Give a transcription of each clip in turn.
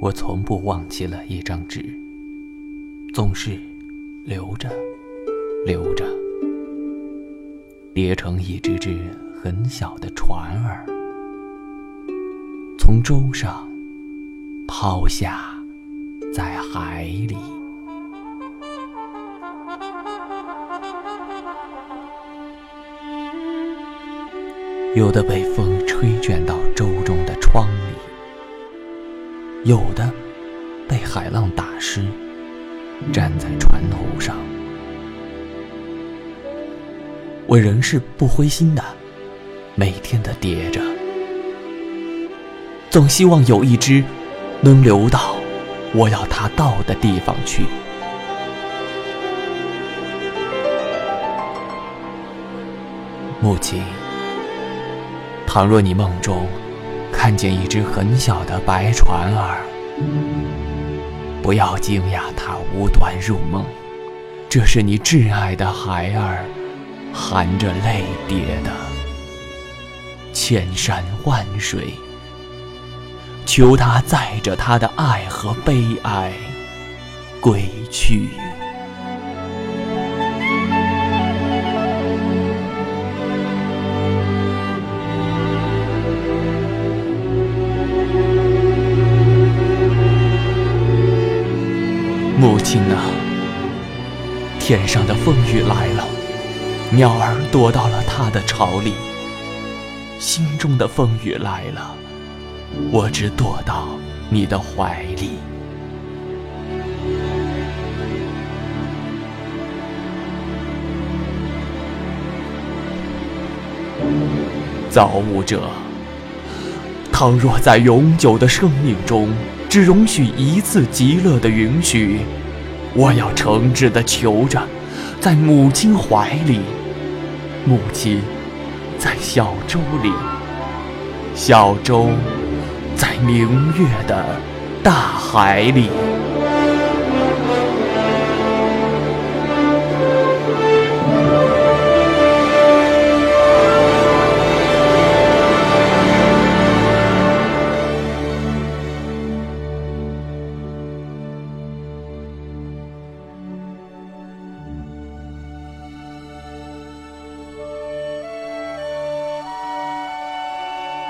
我从不忘记了一张纸，总是留着留着，叠成一只只很小的船儿，从舟上抛下在海里。有的被风吹卷到舟中的窗里，有的被海浪打湿，站在船头上。我仍是不灰心的，每天的叠着，总希望有一只能流到我要它到的地方去。母亲，倘若你梦中看见一只很小的白船儿，不要惊讶它无端入梦，这是你挚爱的孩儿含着泪叠的。千山万水，求他载着他的爱和悲哀归去。母亲啊，天上的风雨来了，鸟儿躲到了它的巢里；心中的风雨来了，我只躲到你的怀里。造物者，倘若在永久的生命中只容许一次极乐的允许，我要诚挚地求着，在母亲怀里，母亲在小舟里，小舟在明月的大海里。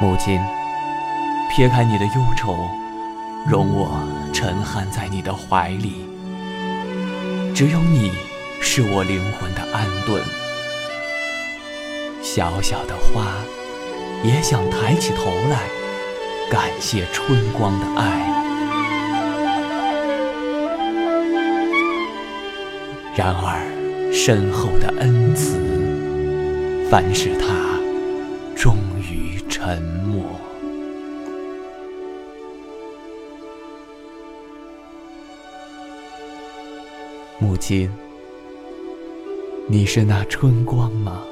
母亲，撇开你的忧愁，容我沉酣在你的怀里。只有你是我灵魂的安顿。小小的花也想抬起头来，感谢春光的爱。然而深厚的恩慈，凡是它终于沉默。母亲，你是那春光吗？